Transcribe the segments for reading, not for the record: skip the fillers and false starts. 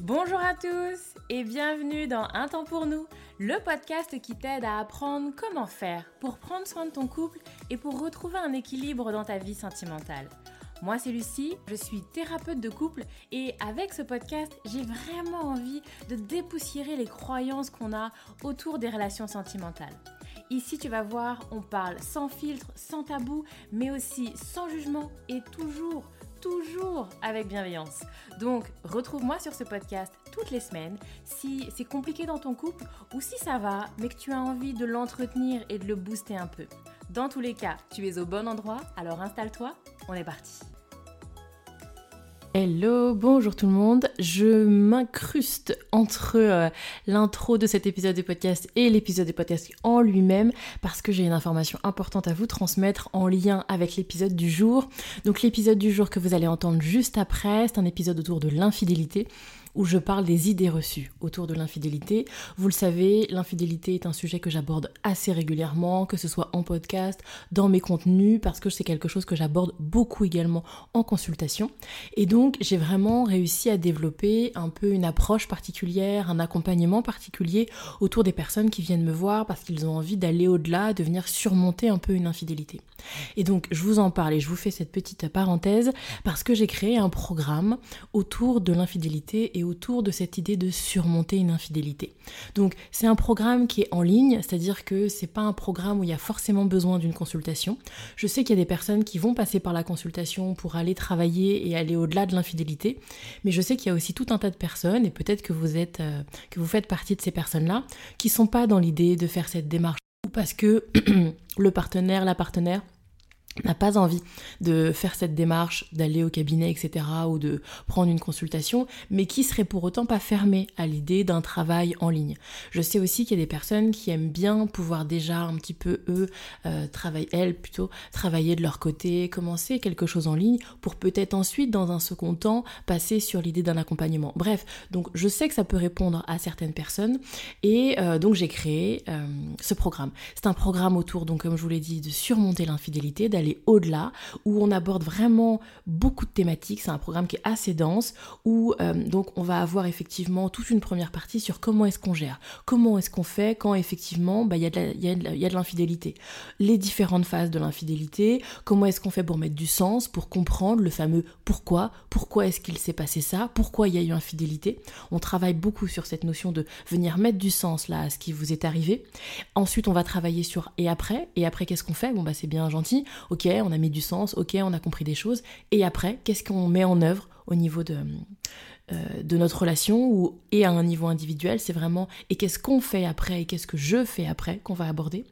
Bonjour à tous et bienvenue dans Un temps pour nous, le podcast qui t'aide à apprendre comment faire pour prendre soin de ton couple et pour retrouver un équilibre dans ta vie sentimentale. Moi c'est Lucie, je suis thérapeute de couple et avec ce podcast, j'ai vraiment envie de dépoussiérer les croyances qu'on a autour des relations sentimentales. Ici tu vas voir, on parle sans filtre, sans tabou, mais aussi sans jugement et toujours avec bienveillance. Donc, retrouve-moi sur ce podcast toutes les semaines si c'est compliqué dans ton couple ou si ça va, mais que tu as envie de l'entretenir et de le booster un peu. Dans tous les cas, tu es au bon endroit, alors installe-toi, on est parti. Hello, bonjour tout le monde. Je m'incruste entre l'intro de cet épisode de podcast et l'épisode de podcast en lui-même parce que j'ai une information importante à vous transmettre en lien avec l'épisode du jour. Donc l'épisode du jour que vous allez entendre juste après, c'est un épisode autour de l'infidélité, où je parle des idées reçues autour de l'infidélité. Vous le savez, l'infidélité est un sujet que j'aborde assez régulièrement, que ce soit en podcast, dans mes contenus, parce que c'est quelque chose que j'aborde beaucoup également en consultation. Et donc, j'ai vraiment réussi à développer un peu une approche particulière, un accompagnement particulier autour des personnes qui viennent me voir parce qu'ils ont envie d'aller au-delà, de venir surmonter un peu une infidélité. Et donc, je vous en parle et je vous fais cette petite parenthèse parce que j'ai créé un programme autour de l'infidélité et autour de cette idée de surmonter une infidélité. Donc c'est un programme qui est en ligne, c'est-à-dire que c'est pas un programme où il y a forcément besoin d'une consultation. Je sais qu'il y a des personnes qui vont passer par la consultation pour aller travailler et aller au-delà de l'infidélité, mais je sais qu'il y a aussi tout un tas de personnes, et peut-être que vous faites partie de ces personnes-là, qui sont pas dans l'idée de faire cette démarche, ou parce que le partenaire, la partenaire, n'a pas envie de faire cette démarche, d'aller au cabinet, etc., ou de prendre une consultation, mais qui serait pour autant pas fermée à l'idée d'un travail en ligne. Je sais aussi qu'il y a des personnes qui aiment bien pouvoir déjà un petit peu, travailler de leur côté, commencer quelque chose en ligne, pour peut-être ensuite, dans un second temps, passer sur l'idée d'un accompagnement. Bref, donc je sais que ça peut répondre à certaines personnes, et donc j'ai créé ce programme. C'est un programme autour, donc comme je vous l'ai dit, de surmonter l'infidélité, d'aller au-delà, où on aborde vraiment beaucoup de thématiques. C'est un programme qui est assez dense, où donc on va avoir effectivement toute une première partie sur comment est-ce qu'on gère, comment est-ce qu'on fait quand effectivement il y a de l'infidélité, les différentes phases de l'infidélité, comment est-ce qu'on fait pour mettre du sens, pour comprendre le fameux pourquoi est-ce qu'il s'est passé ça, pourquoi il y a eu infidélité. On travaille beaucoup sur cette notion de venir mettre du sens là à ce qui vous est arrivé. Ensuite on va travailler sur et après qu'est-ce qu'on fait. Bon bah c'est bien gentil, ok, on a mis du sens, ok, on a compris des choses, et après, qu'est-ce qu'on met en œuvre au niveau de notre relation et à un niveau individuel, c'est vraiment et qu'est-ce qu'on fait après et qu'est-ce que je fais après qu'on va aborder.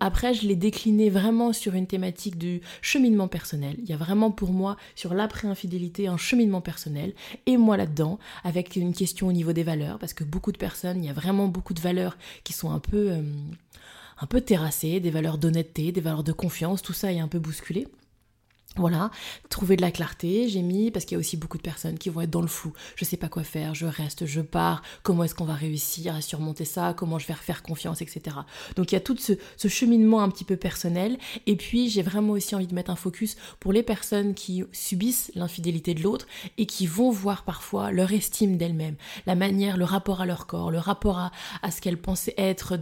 Après, je l'ai décliné vraiment sur une thématique du cheminement personnel. Il y a vraiment pour moi, sur l'après-infidélité, un cheminement personnel et moi là-dedans, avec une question au niveau des valeurs, parce que beaucoup de personnes, il y a vraiment beaucoup de valeurs qui sont un peu terrassé, des valeurs d'honnêteté, des valeurs de confiance, tout ça est un peu bousculé. Voilà, trouver de la clarté, j'ai mis, parce qu'il y a aussi beaucoup de personnes qui vont être dans le flou, je sais pas quoi faire, je reste, je pars, comment est-ce qu'on va réussir à surmonter ça, comment je vais refaire confiance, etc. Donc il y a tout ce cheminement un petit peu personnel, et puis j'ai vraiment aussi envie de mettre un focus pour les personnes qui subissent l'infidélité de l'autre et qui vont voir parfois leur estime d'elles-mêmes, la manière, le rapport à leur corps, le rapport à ce qu'elles pensaient être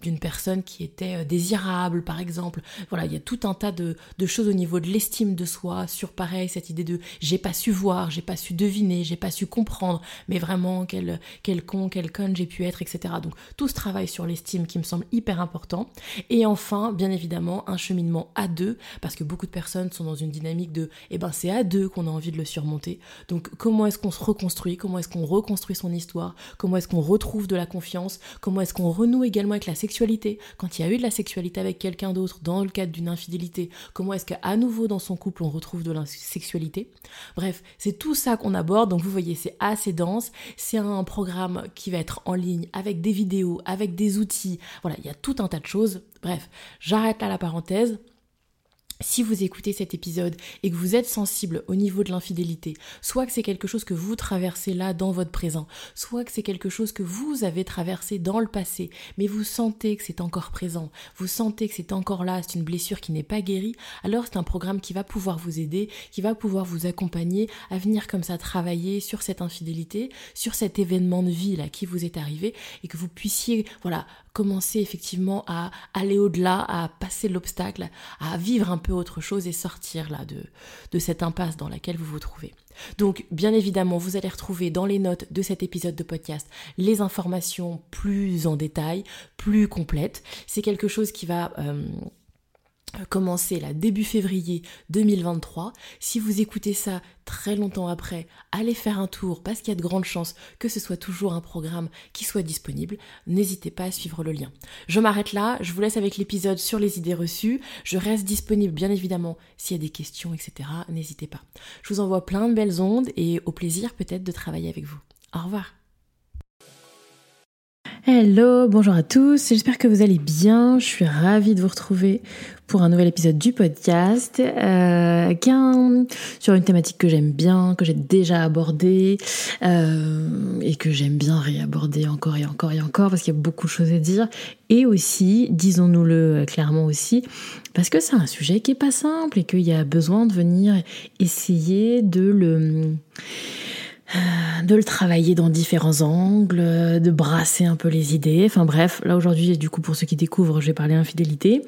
d'une personne qui était désirable par exemple. Voilà, il y a tout un tas de choses au niveau de l'estime, estime de soi, sur pareil cette idée de j'ai pas su voir, j'ai pas su deviner, j'ai pas su comprendre, mais vraiment quelle conne j'ai pu être, etc. Donc tout ce travail sur l'estime qui me semble hyper important. Et enfin, bien évidemment, un cheminement à deux, parce que beaucoup de personnes sont dans une dynamique de c'est à deux qu'on a envie de le surmonter. Donc comment est-ce qu'on se reconstruit, comment est-ce qu'on reconstruit son histoire, comment est-ce qu'on retrouve de la confiance, comment est-ce qu'on renoue également avec la sexualité, quand il y a eu de la sexualité avec quelqu'un d'autre dans le cadre d'une infidélité, comment est-ce qu'à nouveau dans son couple on retrouve de la sexualité. Bref, c'est tout ça qu'on aborde, donc vous voyez c'est assez dense, c'est un programme qui va être en ligne avec des vidéos, avec des outils, voilà, il y a tout un tas de choses. Bref, j'arrête là la parenthèse. si vous écoutez cet épisode et que vous êtes sensible au niveau de l'infidélité, soit que c'est quelque chose que vous traversez là dans votre présent, soit que c'est quelque chose que vous avez traversé dans le passé, mais vous sentez que c'est encore présent, vous sentez que c'est encore là, c'est une blessure qui n'est pas guérie, alors c'est un programme qui va pouvoir vous aider, qui va pouvoir vous accompagner à venir comme ça travailler sur cette infidélité, sur cet événement de vie là qui vous est arrivé et que vous puissiez, voilà, commencer effectivement à aller au-delà, à passer l'obstacle, à vivre un peu autre chose et sortir là de cette impasse dans laquelle vous vous trouvez. Donc bien évidemment vous allez retrouver dans les notes de cet épisode de podcast les informations plus en détail, plus complètes. C'est quelque chose qui va commencer là début février 2023. Si vous écoutez ça très longtemps après, allez faire un tour parce qu'il y a de grandes chances que ce soit toujours un programme qui soit disponible. N'hésitez pas à suivre le lien. Je m'arrête là, je vous laisse avec l'épisode sur les idées reçues. Je reste disponible bien évidemment s'il y a des questions, etc. N'hésitez pas. Je vous envoie plein de belles ondes et au plaisir peut-être de travailler avec vous. Au revoir. Hello, bonjour à tous, j'espère que vous allez bien, je suis ravie de vous retrouver pour un nouvel épisode du podcast sur une thématique que j'aime bien, que j'ai déjà abordée et que j'aime bien réaborder encore et encore et encore parce qu'il y a beaucoup de choses à dire et aussi, disons-nous-le clairement aussi, parce que c'est un sujet qui est pas simple et qu'il y a besoin de venir essayer de le travailler dans différents angles, de brasser un peu les idées. Enfin bref, là aujourd'hui, du coup, pour ceux qui découvrent, j'ai parlé infidélité.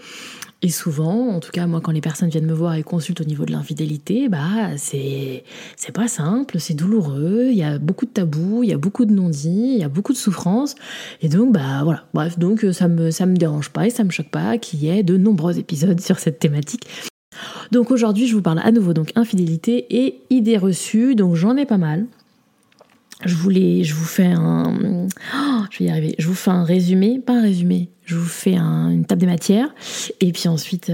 Et souvent, en tout cas, moi, quand les personnes viennent me voir et consultent au niveau de l'infidélité, bah, c'est pas simple, c'est douloureux, il y a beaucoup de tabous, il y a beaucoup de non-dits, il y a beaucoup de souffrances. Et donc, bah, voilà. Bref, donc, ça me dérange pas et ça me choque pas qu'il y ait de nombreux épisodes sur cette thématique. Donc aujourd'hui, je vous parle à nouveau, donc, infidélité et idées reçues. Donc, j'en ai pas mal. Je vous fais un résumé, pas un résumé. Je vous fais une table des matières et puis ensuite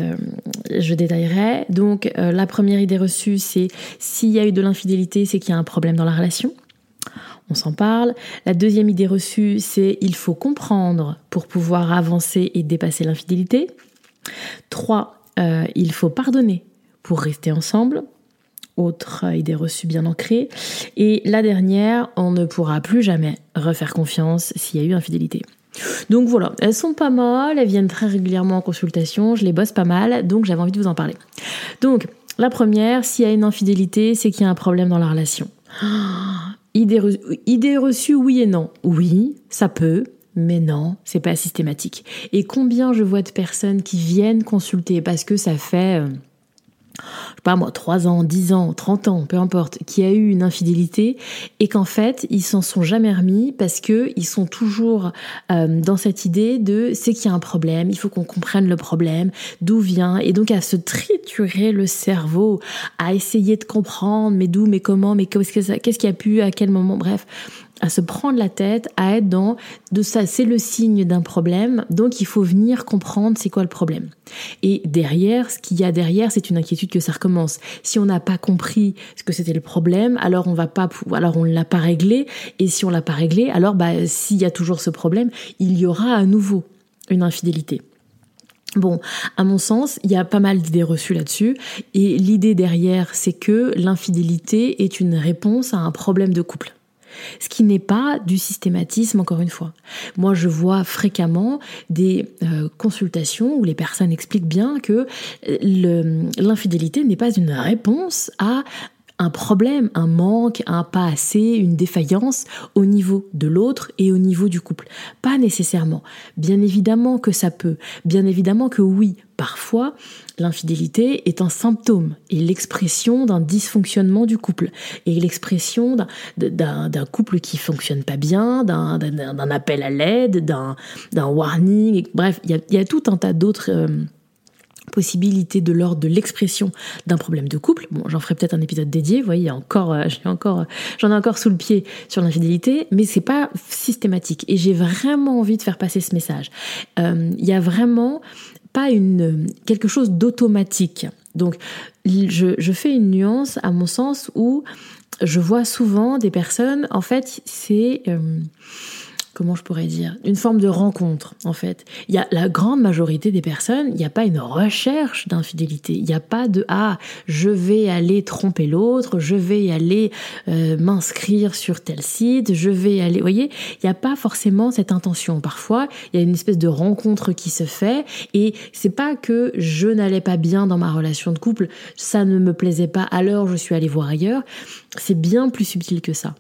je détaillerai. Donc la première idée reçue, c'est s'il y a eu de l'infidélité, c'est qu'il y a un problème dans la relation. On s'en parle. La deuxième idée reçue, c'est il faut comprendre pour pouvoir avancer et dépasser l'infidélité. 3, il faut pardonner pour rester ensemble. Autre idée reçue bien ancrée. Et la dernière, on ne pourra plus jamais refaire confiance s'il y a eu infidélité. Donc voilà, elles sont pas mal, elles viennent très régulièrement en consultation, je les bosse pas mal, donc j'avais envie de vous en parler. Donc, la première, s'il y a une infidélité, c'est qu'il y a un problème dans la relation. Idée reçue, oui et non. Oui, ça peut. Mais non, c'est pas systématique. Et combien je vois de personnes qui viennent consulter parce que ça fait... 3 ans, 10 ans, 30 ans, peu importe, qui a eu une infidélité et qu'en fait, ils s'en sont jamais remis parce qu'ils sont toujours dans cette idée de c'est qu'il y a un problème, il faut qu'on comprenne le problème, d'où vient, et donc à se triturer le cerveau, à essayer de comprendre, mais d'où, mais comment, mais qu'est-ce qu'il y a pu, à quel moment, bref, à se prendre la tête, à être dans de ça, c'est le signe d'un problème, donc il faut venir comprendre c'est quoi le problème. Et derrière, ce qu'il y a derrière, c'est une inquiétude que ça recommence. Si on n'a pas compris ce que c'était le problème, alors on ne l'a pas réglé, et si on ne l'a pas réglé, alors bah, s'il y a toujours ce problème, il y aura à nouveau une infidélité. Bon, à mon sens, il y a pas mal d'idées reçues là-dessus, et l'idée derrière, c'est que l'infidélité est une réponse à un problème de couple. Ce qui n'est pas du systématisme, encore une fois. Moi, je vois fréquemment des consultations où les personnes expliquent bien que l'infidélité n'est pas une réponse à un problème, un manque, un pas assez, une défaillance au niveau de l'autre et au niveau du couple. Pas nécessairement. Bien évidemment que ça peut. Bien évidemment que oui, parfois, l'infidélité est un symptôme et l'expression d'un dysfonctionnement du couple et l'expression d'un couple qui fonctionne pas bien, d'un appel à l'aide, d'un warning. Bref, il y a tout un tas d'autres... possibilité de l'ordre de l'expression d'un problème de couple. Bon, j'en ferai peut-être un épisode dédié, vous voyez, j'en ai encore sous le pied sur l'infidélité, mais c'est pas systématique. Et j'ai vraiment envie de faire passer ce message. Il y a vraiment pas quelque chose d'automatique. Donc, je fais une nuance, à mon sens, où je vois souvent des personnes, en fait, c'est... comment je pourrais dire, une forme de rencontre, en fait. Il y a la grande majorité des personnes, il n'y a pas une recherche d'infidélité. Il n'y a pas de « ah, je vais aller tromper l'autre, je vais aller m'inscrire sur tel site, je vais aller... » Vous voyez, il n'y a pas forcément cette intention. Parfois, il y a une espèce de rencontre qui se fait et c'est pas que je n'allais pas bien dans ma relation de couple, ça ne me plaisait pas, alors je suis allée voir ailleurs. C'est bien plus subtil que ça.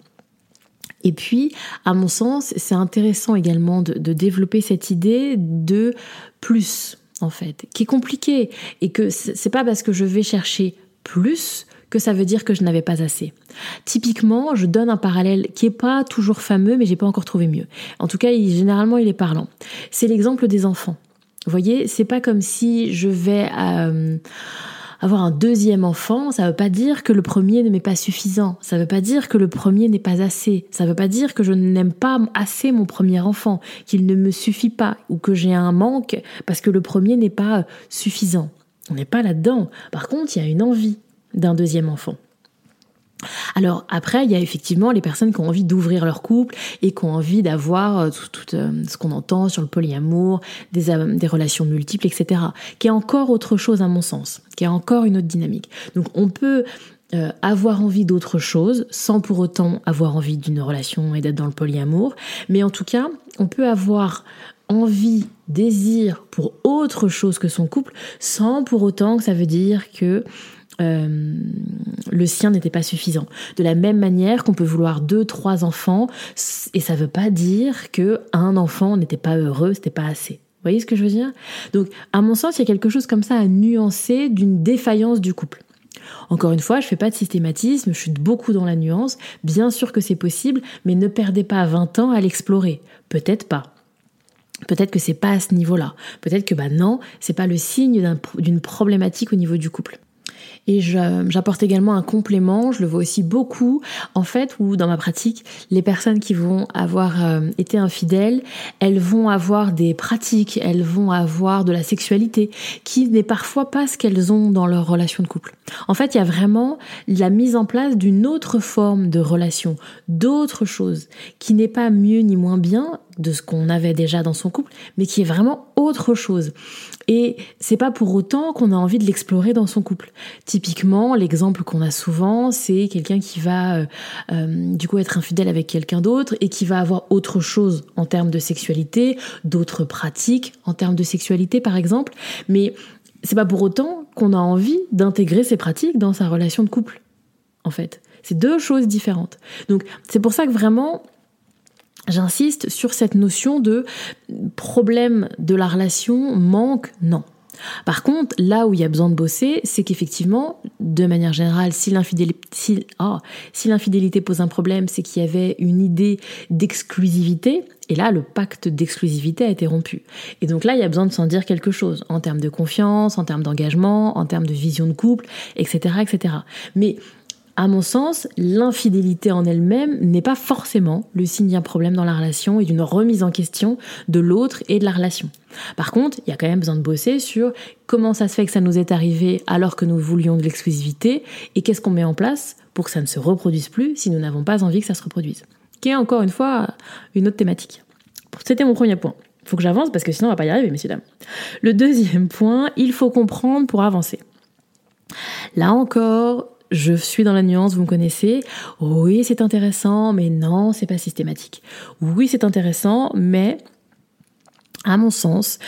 Et puis, à mon sens, c'est intéressant également de développer cette idée de plus, en fait, qui est compliquée. Et que c'est pas parce que je vais chercher plus que ça veut dire que je n'avais pas assez. Typiquement, je donne un parallèle qui est pas toujours fameux, mais j'ai pas encore trouvé mieux. En tout cas, généralement, il est parlant. C'est l'exemple des enfants. Vous voyez, c'est pas comme si je vais... Avoir un deuxième enfant, ça ne veut pas dire que le premier ne m'est pas suffisant. Ça ne veut pas dire que le premier n'est pas assez. Ça ne veut pas dire que je n'aime pas assez mon premier enfant, qu'il ne me suffit pas ou que j'ai un manque parce que le premier n'est pas suffisant. On n'est pas là-dedans. Par contre, il y a une envie d'un deuxième enfant. Alors après, il y a effectivement les personnes qui ont envie d'ouvrir leur couple et qui ont envie d'avoir tout ce qu'on entend sur le polyamour, des relations multiples, etc. Qui est encore autre chose à mon sens, qui est encore une autre dynamique. Donc on peut avoir envie d'autre chose sans pour autant avoir envie d'une relation et d'être dans le polyamour. Mais en tout cas, on peut avoir envie, désir pour autre chose que son couple sans pour autant que ça veut dire que le sien n'était pas suffisant. De la même manière qu'on peut vouloir 2, 3 enfants et ça veut pas dire que un enfant n'était pas heureux, c'était pas assez. Vous voyez ce que je veux dire ? Donc, à mon sens, il y a quelque chose comme ça à nuancer d'une défaillance du couple. Encore une fois, je fais pas de systématisme, je suis beaucoup dans la nuance. Bien sûr que c'est possible, mais ne perdez pas 20 ans à l'explorer. Peut-être pas. Peut-être que c'est pas à ce niveau-là. Peut-être que non, c'est pas le signe d'une problématique au niveau du couple. Et j'apporte également un complément, je le vois aussi beaucoup, en fait, où dans ma pratique, les personnes qui vont avoir été infidèles, elles vont avoir des pratiques, elles vont avoir de la sexualité, qui n'est parfois pas ce qu'elles ont dans leur relation de couple. En fait, il y a vraiment la mise en place d'une autre forme de relation, d'autres choses, qui n'est pas mieux ni moins bien de ce qu'on avait déjà dans son couple, mais qui est vraiment autre chose. Et c'est pas pour autant qu'on a envie de l'explorer dans son couple. Typiquement, l'exemple qu'on a souvent, c'est quelqu'un qui va du coup être infidèle avec quelqu'un d'autre et qui va avoir autre chose en termes de sexualité, d'autres pratiques en termes de sexualité par exemple, mais c'est pas pour autant qu'on a envie d'intégrer ces pratiques dans sa relation de couple, en fait. C'est 2 choses différentes. Donc c'est pour ça que vraiment... J'insiste sur cette notion de problème de la relation, manque, non. Par contre, là où il y a besoin de bosser, c'est qu'effectivement, de manière générale, si l'infidélité pose un problème, c'est qu'il y avait une idée d'exclusivité, et là, le pacte d'exclusivité a été rompu. Et donc là, il y a besoin de s'en dire quelque chose, en termes de confiance, en termes d'engagement, en termes de vision de couple, etc., etc. Mais... à mon sens, l'infidélité en elle-même n'est pas forcément le signe d'un problème dans la relation et d'une remise en question de l'autre et de la relation. Par contre, il y a quand même besoin de bosser sur comment ça se fait que ça nous est arrivé alors que nous voulions de l'exclusivité et qu'est-ce qu'on met en place pour que ça ne se reproduise plus si nous n'avons pas envie que ça se reproduise. Qui est encore une fois une autre thématique. C'était mon premier point. Il faut que j'avance parce que sinon on va pas y arriver, messieurs, dames. Le deuxième point, il faut comprendre pour avancer. Là encore... je suis dans la nuance, vous me connaissez. Oui, c'est intéressant, mais non, c'est pas systématique. Oui, c'est intéressant, mais à mon sens,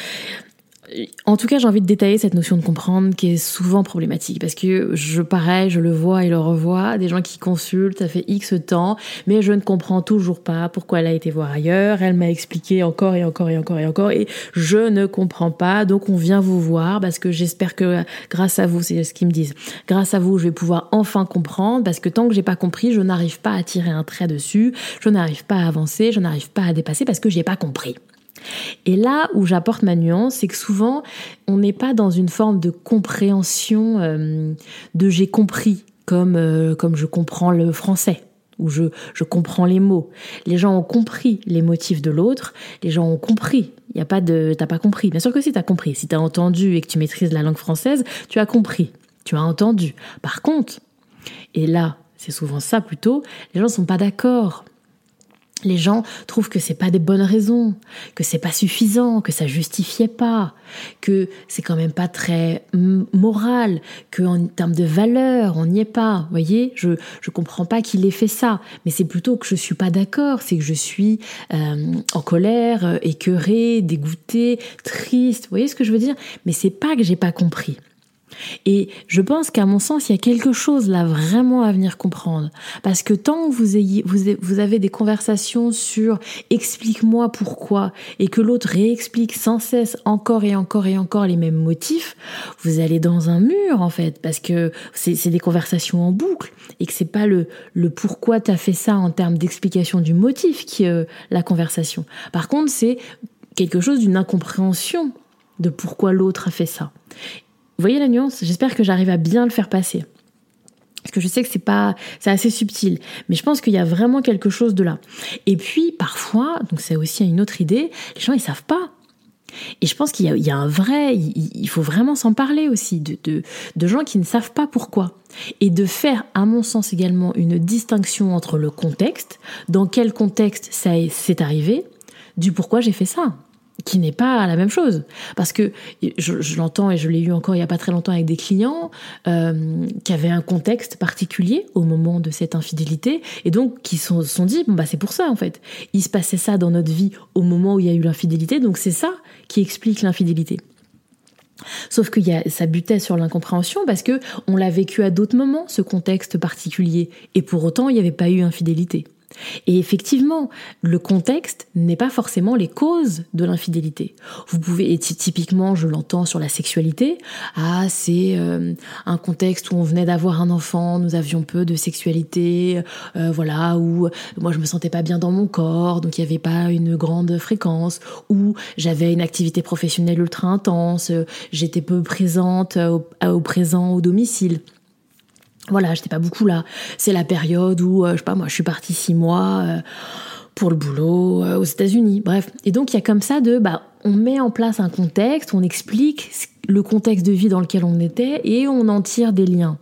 en tout cas, j'ai envie de détailler cette notion de comprendre qui est souvent problématique parce que je le vois et le revois, des gens qui consultent, ça fait X temps, mais je ne comprends toujours pas pourquoi elle a été voir ailleurs, elle m'a expliqué encore et encore et encore et encore et je ne comprends pas, donc on vient vous voir parce que j'espère que grâce à vous, c'est ce qu'ils me disent, grâce à vous, je vais pouvoir enfin comprendre parce que tant que j'ai pas compris, je n'arrive pas à tirer un trait dessus, je n'arrive pas à avancer, je n'arrive pas à dépasser parce que j'ai pas compris. Et là où j'apporte ma nuance, c'est que souvent, on n'est pas dans une forme de compréhension de « j'ai compris » comme je comprends le français ou je comprends les mots. Les gens ont compris les motifs de l'autre, les gens ont compris. Il y a pas de « t'as pas compris ». Bien sûr que si t'as compris, si t'as entendu et que tu maîtrises la langue française, tu as compris, tu as entendu. Par contre, et là, c'est souvent ça plutôt, les gens ne sont pas d'accord. Les gens trouvent que c'est pas des bonnes raisons, que c'est pas suffisant, que ça justifiait pas, que c'est quand même pas très moral, que en termes de valeur, on n'y est pas. Vous voyez, je comprends pas qu'il ait fait ça, mais c'est plutôt que je suis pas d'accord, c'est que je suis en colère, écœurée, dégoûtée, triste. Vous voyez ce que je veux dire ? Mais c'est pas que j'ai pas compris. Et je pense qu'à mon sens, il y a quelque chose là vraiment à venir comprendre. Parce que tant que vous avez des conversations sur « explique-moi pourquoi » et que l'autre réexplique sans cesse encore et encore et encore les mêmes motifs, vous allez dans un mur en fait, parce que c'est des conversations en boucle et que c'est pas le pourquoi t'as fait ça en termes d'explication du motif qui est la conversation. Par contre, c'est quelque chose d'une incompréhension de pourquoi l'autre a fait ça. Vous voyez la nuance ? J'espère que j'arrive à bien le faire passer. Parce que je sais que c'est assez subtil. Mais je pense qu'il y a vraiment quelque chose de là. Et puis, parfois, donc c'est aussi une autre idée, les gens, ils savent pas. Et je pense qu'il y a un vrai... Il faut vraiment s'en parler aussi, de gens qui ne savent pas pourquoi. Et de faire, à mon sens également, une distinction entre le contexte, dans quel contexte ça s'est arrivé, du pourquoi j'ai fait ça. Qui n'est pas la même chose. Parce que je l'entends et je l'ai eu encore il n'y a pas très longtemps avec des clients qui avaient un contexte particulier au moment de cette infidélité et donc qui se sont dit bon, bah, c'est pour ça en fait. Il se passait ça dans notre vie au moment où il y a eu l'infidélité, donc c'est ça qui explique l'infidélité. Sauf que ça butait sur l'incompréhension parce que on l'a vécu à d'autres moments, ce contexte particulier, et pour autant il n'y avait pas eu infidélité. Et effectivement, le contexte n'est pas forcément les causes de l'infidélité. Vous pouvez, et typiquement, je l'entends sur la sexualité, c'est un contexte où on venait d'avoir un enfant, nous avions peu de sexualité, où moi je me sentais pas bien dans mon corps, donc il y avait pas une grande fréquence, ou j'avais une activité professionnelle ultra intense, j'étais peu présente au domicile. Voilà, j'étais pas beaucoup là. C'est la période où, je suis partie 6 mois pour le boulot aux États-Unis, bref. Et donc, il y a comme ça on met en place un contexte, on explique le contexte de vie dans lequel on était et on en tire des liens.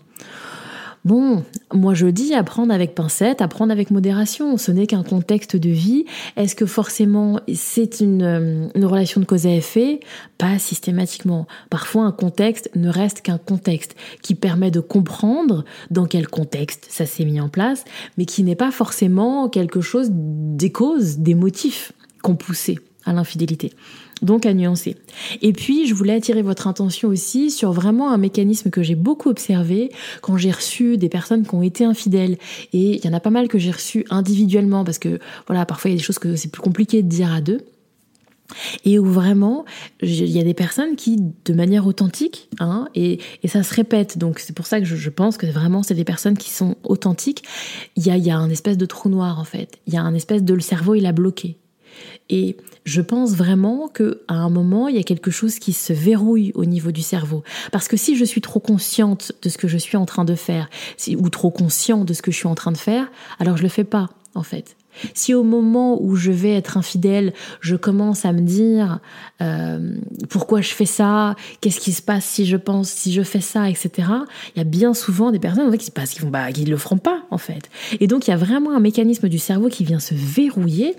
Bon, moi je dis apprendre avec pincette, apprendre avec modération. Ce n'est qu'un contexte de vie. Est-ce que forcément c'est une relation de cause à effet ? Pas systématiquement. Parfois un contexte ne reste qu'un contexte qui permet de comprendre dans quel contexte ça s'est mis en place, mais qui n'est pas forcément quelque chose des causes, des motifs qu'on poussait à l'infidélité. Donc à nuancer. Et puis je voulais attirer votre attention aussi sur vraiment un mécanisme que j'ai beaucoup observé quand j'ai reçu des personnes qui ont été infidèles, et il y en a pas mal que j'ai reçu individuellement parce que voilà, parfois il y a des choses que c'est plus compliqué de dire à deux, et où vraiment il y a des personnes qui de manière authentique et ça se répète, donc c'est pour ça que je pense que vraiment c'est des personnes qui sont authentiques. Il y a un espèce de trou noir en fait, il y a un espèce de le cerveau il a bloqué. Et je pense vraiment qu'à un moment, il y a quelque chose qui se verrouille au niveau du cerveau. Parce que si je suis trop consciente de ce que je suis en train de faire, ou trop conscient de ce que je suis en train de faire, alors je le fais pas, en fait. Si au moment où je vais être infidèle, je commence à me dire pourquoi je fais ça, qu'est-ce qui se passe si je fais ça, etc. Il y a bien souvent des personnes en fait, qui ne le feront pas en fait. Et donc il y a vraiment un mécanisme du cerveau qui vient se verrouiller,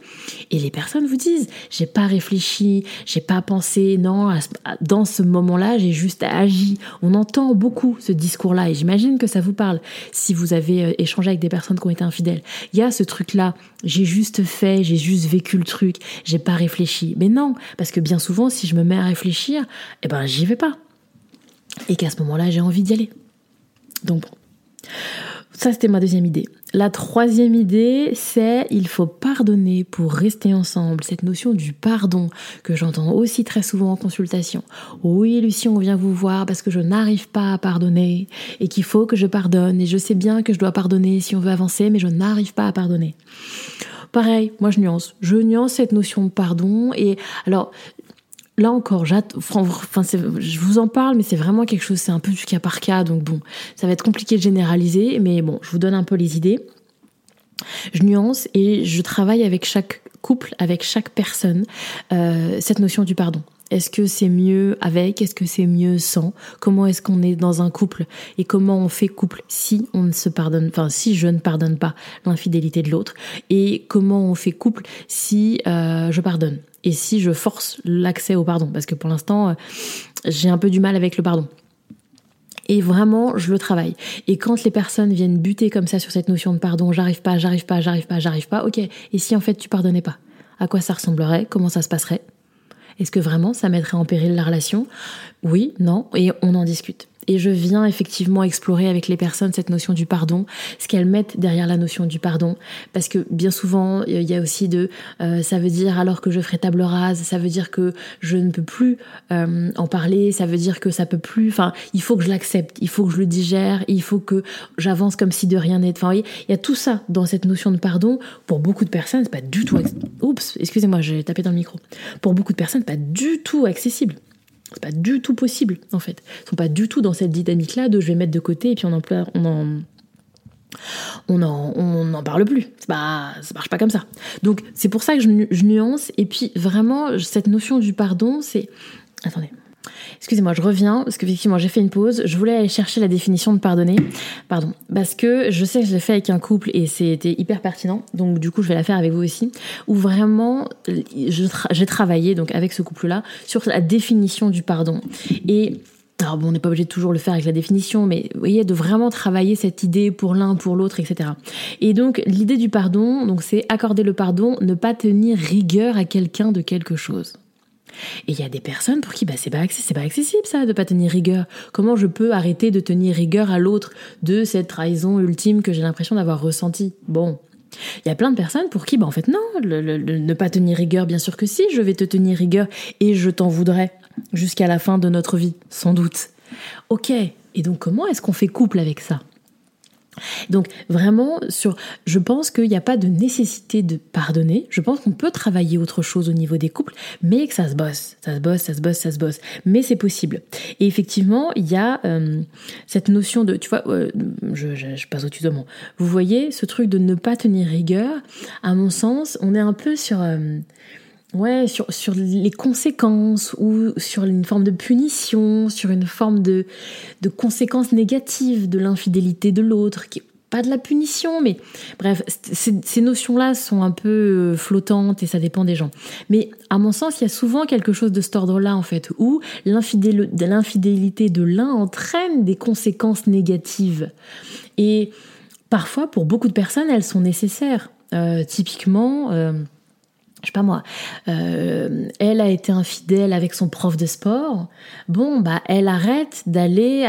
et les personnes vous disent j'ai pas réfléchi, j'ai pas pensé, non, dans ce moment-là j'ai juste agi. On entend beaucoup ce discours-là et j'imagine que ça vous parle si vous avez échangé avec des personnes qui ont été infidèles. Il y a ce truc-là. J'ai juste fait, j'ai juste vécu le truc, j'ai pas réfléchi. Mais non, parce que bien souvent, si je me mets à réfléchir, j'y vais pas. Et qu'à ce moment-là, j'ai envie d'y aller. Donc bon. Ça, c'était ma deuxième idée. La troisième idée, c'est il faut pardonner pour rester ensemble. Cette notion du pardon que j'entends aussi très souvent en consultation. Oui, Lucie, on vient vous voir parce que je n'arrive pas à pardonner et qu'il faut que je pardonne. Et je sais bien que je dois pardonner si on veut avancer, mais je n'arrive pas à pardonner. Pareil, moi je nuance. Je nuance cette notion de pardon. Et alors... Là encore, je vous en parle, mais c'est vraiment quelque chose, c'est un peu du cas par cas, donc bon, ça va être compliqué de généraliser, mais bon, je vous donne un peu les idées. Je nuance et je travaille avec chaque couple, avec chaque personne, cette notion du pardon. Est-ce que c'est mieux avec? Est-ce que c'est mieux sans? Comment est-ce qu'on est dans un couple? Et comment on fait couple si on ne se pardonne, enfin si je ne pardonne pas l'infidélité de l'autre? Et comment on fait couple si je pardonne? Et si je force l'accès au pardon? Parce que pour l'instant, j'ai un peu du mal avec le pardon. Et vraiment, je le travaille. Et quand les personnes viennent buter comme ça sur cette notion de pardon, j'arrive pas, ok, et si en fait tu pardonnais pas? À quoi ça ressemblerait? Comment ça se passerait? Est-ce que vraiment ça mettrait en péril la relation? Oui, non, et on en discute. Et je viens effectivement explorer avec les personnes cette notion du pardon, ce qu'elles mettent derrière la notion du pardon, parce que bien souvent il y a aussi ça veut dire alors que je ferai table rase, ça veut dire que je ne peux plus en parler, ça veut dire que ça peut plus, enfin il faut que je l'accepte, il faut que je le digère, il faut que j'avance comme si de rien n'était. Enfin il y a tout ça dans cette notion de pardon. Pour beaucoup de personnes c'est pas du tout. Oups, excusez-moi, j'ai tapé dans le micro. Pour beaucoup de personnes c'est pas du tout accessible. C'est pas du tout possible, en fait. Ils sont pas du tout dans cette dynamique-là de je vais mettre de côté et puis on n'en parle plus. C'est pas, ça marche pas comme ça. Donc, c'est pour ça que je nuance. Et puis, vraiment, cette notion du pardon, c'est... Attendez. Excusez-moi, je reviens, parce qu'effectivement, j'ai fait une pause. Je voulais aller chercher la définition de pardonner. Pardon. Parce que je sais que je l'ai fait avec un couple et c'était hyper pertinent. Donc, du coup, je vais la faire avec vous aussi. Où vraiment, j'ai travaillé, donc, avec ce couple-là, sur la définition du pardon. Et, alors bon, on n'est pas obligé de toujours le faire avec la définition, mais vous voyez, de vraiment travailler cette idée pour l'un, pour l'autre, etc. Et donc, l'idée du pardon, donc, c'est accorder le pardon, ne pas tenir rigueur à quelqu'un de quelque chose. Et il y a des personnes pour qui c'est pas accessible ça, de pas tenir rigueur. Comment je peux arrêter de tenir rigueur à l'autre de cette trahison ultime que j'ai l'impression d'avoir ressentie? Bon, il y a plein de personnes pour qui en fait non, ne pas tenir rigueur, bien sûr que si, je vais te tenir rigueur et je t'en voudrais jusqu'à la fin de notre vie, sans doute. Ok, et donc comment est-ce qu'on fait couple avec ça? Donc vraiment, je pense qu'il n'y a pas de nécessité de pardonner, je pense qu'on peut travailler autre chose au niveau des couples, mais que ça se bosse, mais c'est possible. Et effectivement, il y a cette notion de, tu vois, je passe au tutoiement, vous voyez, ce truc de ne pas tenir rigueur, à mon sens, on est un peu sur... sur les conséquences ou sur une forme de punition, sur une forme de conséquences négatives de l'infidélité de l'autre, qui n'est pas de la punition, mais bref, ces notions-là sont un peu flottantes et ça dépend des gens. Mais à mon sens, il y a souvent quelque chose de cet ordre-là, en fait, où l'infidélité de l'un entraîne des conséquences négatives. Et parfois, pour beaucoup de personnes, elles sont nécessaires. Typiquement... je sais pas moi, elle a été infidèle avec son prof de sport, bon, bah, elle arrête d'aller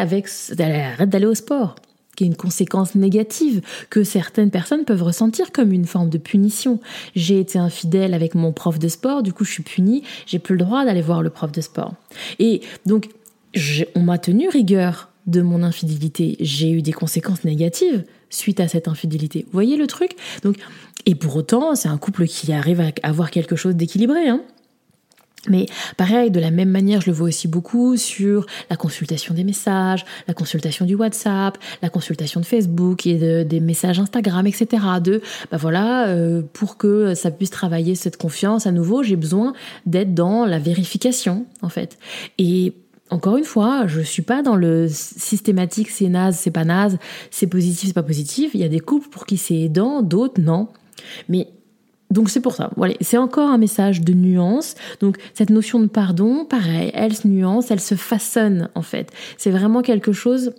au sport, qui est une conséquence négative que certaines personnes peuvent ressentir comme une forme de punition. J'ai été infidèle avec mon prof de sport, du coup je suis punie, j'ai plus le droit d'aller voir le prof de sport. Et donc, on m'a tenu rigueur de mon infidélité, j'ai eu des conséquences négatives suite à cette infidélité. Vous voyez le truc? Donc, et pour autant, c'est un couple qui arrive à avoir quelque chose d'équilibré, hein. Mais pareil, de la même manière, je le vois aussi beaucoup sur la consultation des messages, la consultation du WhatsApp, la consultation de Facebook et des messages Instagram, etc. Pour que ça puisse travailler cette confiance à nouveau, j'ai besoin d'être dans la vérification, en fait. Et encore une fois, je suis pas dans le systématique, c'est naze, c'est pas naze, c'est positif, c'est pas positif. Il y a des couples pour qui c'est aidant, d'autres non. Mais donc c'est pour ça. Voilà, c'est encore un message de nuance. Donc cette notion de pardon, pareil, elle se nuance, elle se façonne en fait. C'est vraiment quelque chose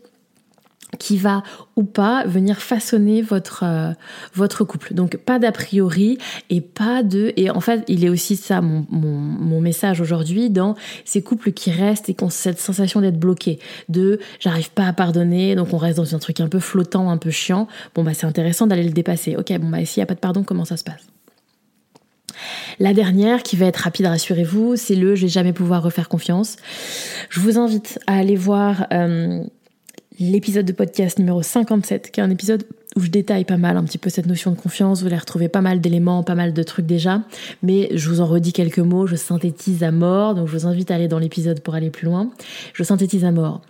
qui va ou pas venir façonner votre couple. Donc pas d'a priori et pas de... Et en fait, il est aussi ça mon message aujourd'hui dans ces couples qui restent et qui ont cette sensation d'être bloqués, de j'arrive pas à pardonner, donc on reste dans un truc un peu flottant, un peu chiant. Bon bah c'est intéressant d'aller le dépasser. Ok, bon bah s'il n'y a pas de pardon, comment ça se passe? La dernière, qui va être rapide, rassurez-vous, c'est le « je vais jamais pouvoir refaire confiance ». Je vous invite à aller voir... l'épisode de podcast numéro 57, qui est un épisode où je détaille pas mal un petit peu cette notion de confiance, vous allez retrouver pas mal d'éléments, pas mal de trucs déjà, mais je vous en redis quelques mots, je synthétise à mort, donc je vous invite à aller dans l'épisode pour aller plus loin. Je synthétise à mort.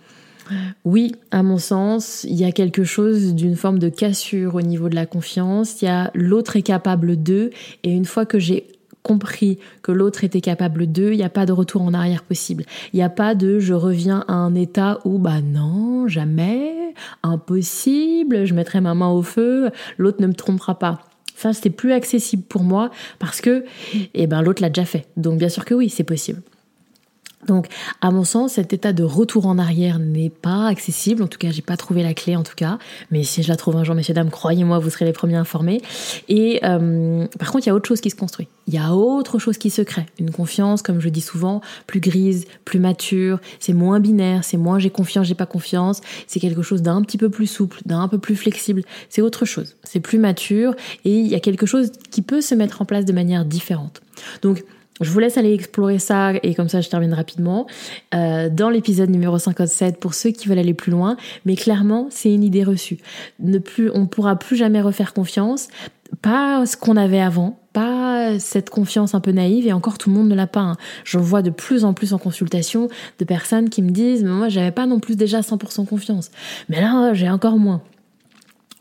Oui, à mon sens, il y a quelque chose d'une forme de cassure au niveau de la confiance, il y a l'autre est capable d'eux, et une fois que j'ai compris que l'autre était capable d'eux, il n'y a pas de retour en arrière possible. Il n'y a pas de je reviens à un état où bah non, jamais, impossible, je mettrai ma main au feu, l'autre ne me trompera pas. Ça, c'était plus accessible pour moi parce que l'autre l'a déjà fait. Donc bien sûr que oui, c'est possible. Donc, à mon sens, cet état de retour en arrière n'est pas accessible. En tout cas, j'ai pas trouvé la clé, en tout cas. Mais si je la trouve un jour, messieurs, dames, croyez-moi, vous serez les premiers informés. Et par contre, il y a autre chose qui se construit. Il y a autre chose qui se crée. Une confiance, comme je dis souvent, plus grise, plus mature. C'est moins binaire, c'est moins j'ai confiance, j'ai pas confiance. C'est quelque chose d'un petit peu plus souple, d'un peu plus flexible. C'est autre chose. C'est plus mature et il y a quelque chose qui peut se mettre en place de manière différente. Donc, je vous laisse aller explorer ça et comme ça je termine rapidement dans l'épisode numéro 57 pour ceux qui veulent aller plus loin, mais clairement c'est une idée reçue. On ne pourra plus jamais refaire confiance, pas ce qu'on avait avant, pas cette confiance un peu naïve et encore tout le monde ne l'a pas. Hein. J'en vois de plus en plus en consultation de personnes qui me disent « mais moi j'avais pas non plus déjà 100% confiance, mais là j'ai encore moins ».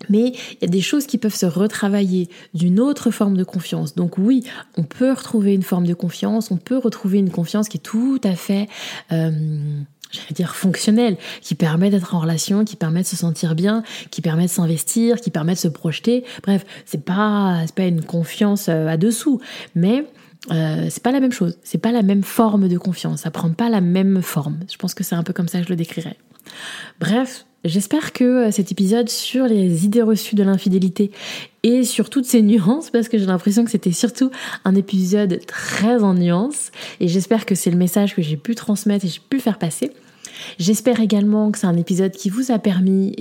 Mais il y a des choses qui peuvent se retravailler d'une autre forme de confiance. Donc oui, on peut retrouver une forme de confiance, on peut retrouver une confiance qui est tout à fait, fonctionnelle, qui permet d'être en relation, qui permet de se sentir bien, qui permet de s'investir, qui permet de se projeter. Bref, c'est pas une confiance à dessous, mais c'est pas la même chose, c'est pas la même forme de confiance, ça prend pas la même forme. Je pense que c'est un peu comme ça que je le décrirais. Bref, j'espère que cet épisode sur les idées reçues de l'infidélité et sur toutes ces nuances, parce que j'ai l'impression que c'était surtout un épisode très en nuances, et j'espère que c'est le message que j'ai pu transmettre et j'ai pu faire passer. J'espère également que c'est un épisode qui vous a permis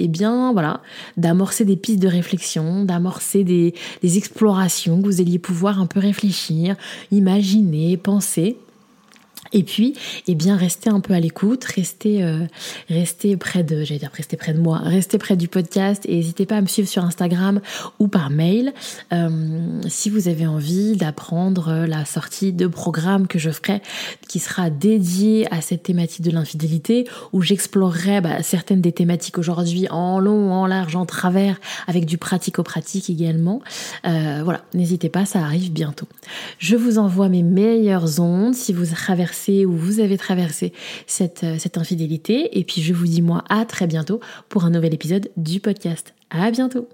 d'amorcer des pistes de réflexion, d'amorcer des explorations, que vous alliez pouvoir un peu réfléchir, imaginer, penser. Et puis, restez un peu à l'écoute, restez près de moi, restez près du podcast et n'hésitez pas à me suivre sur Instagram ou par mail si vous avez envie d'apprendre la sortie de programme que je ferai, qui sera dédié à cette thématique de l'infidélité où j'explorerai certaines des thématiques aujourd'hui en long, en large, en travers, avec du pratico-pratique également. N'hésitez pas, ça arrive bientôt. Je vous envoie mes meilleures ondes si vous traversez ou vous avez traversé cette infidélité. Et puis je vous dis moi à très bientôt pour un nouvel épisode du podcast. À bientôt!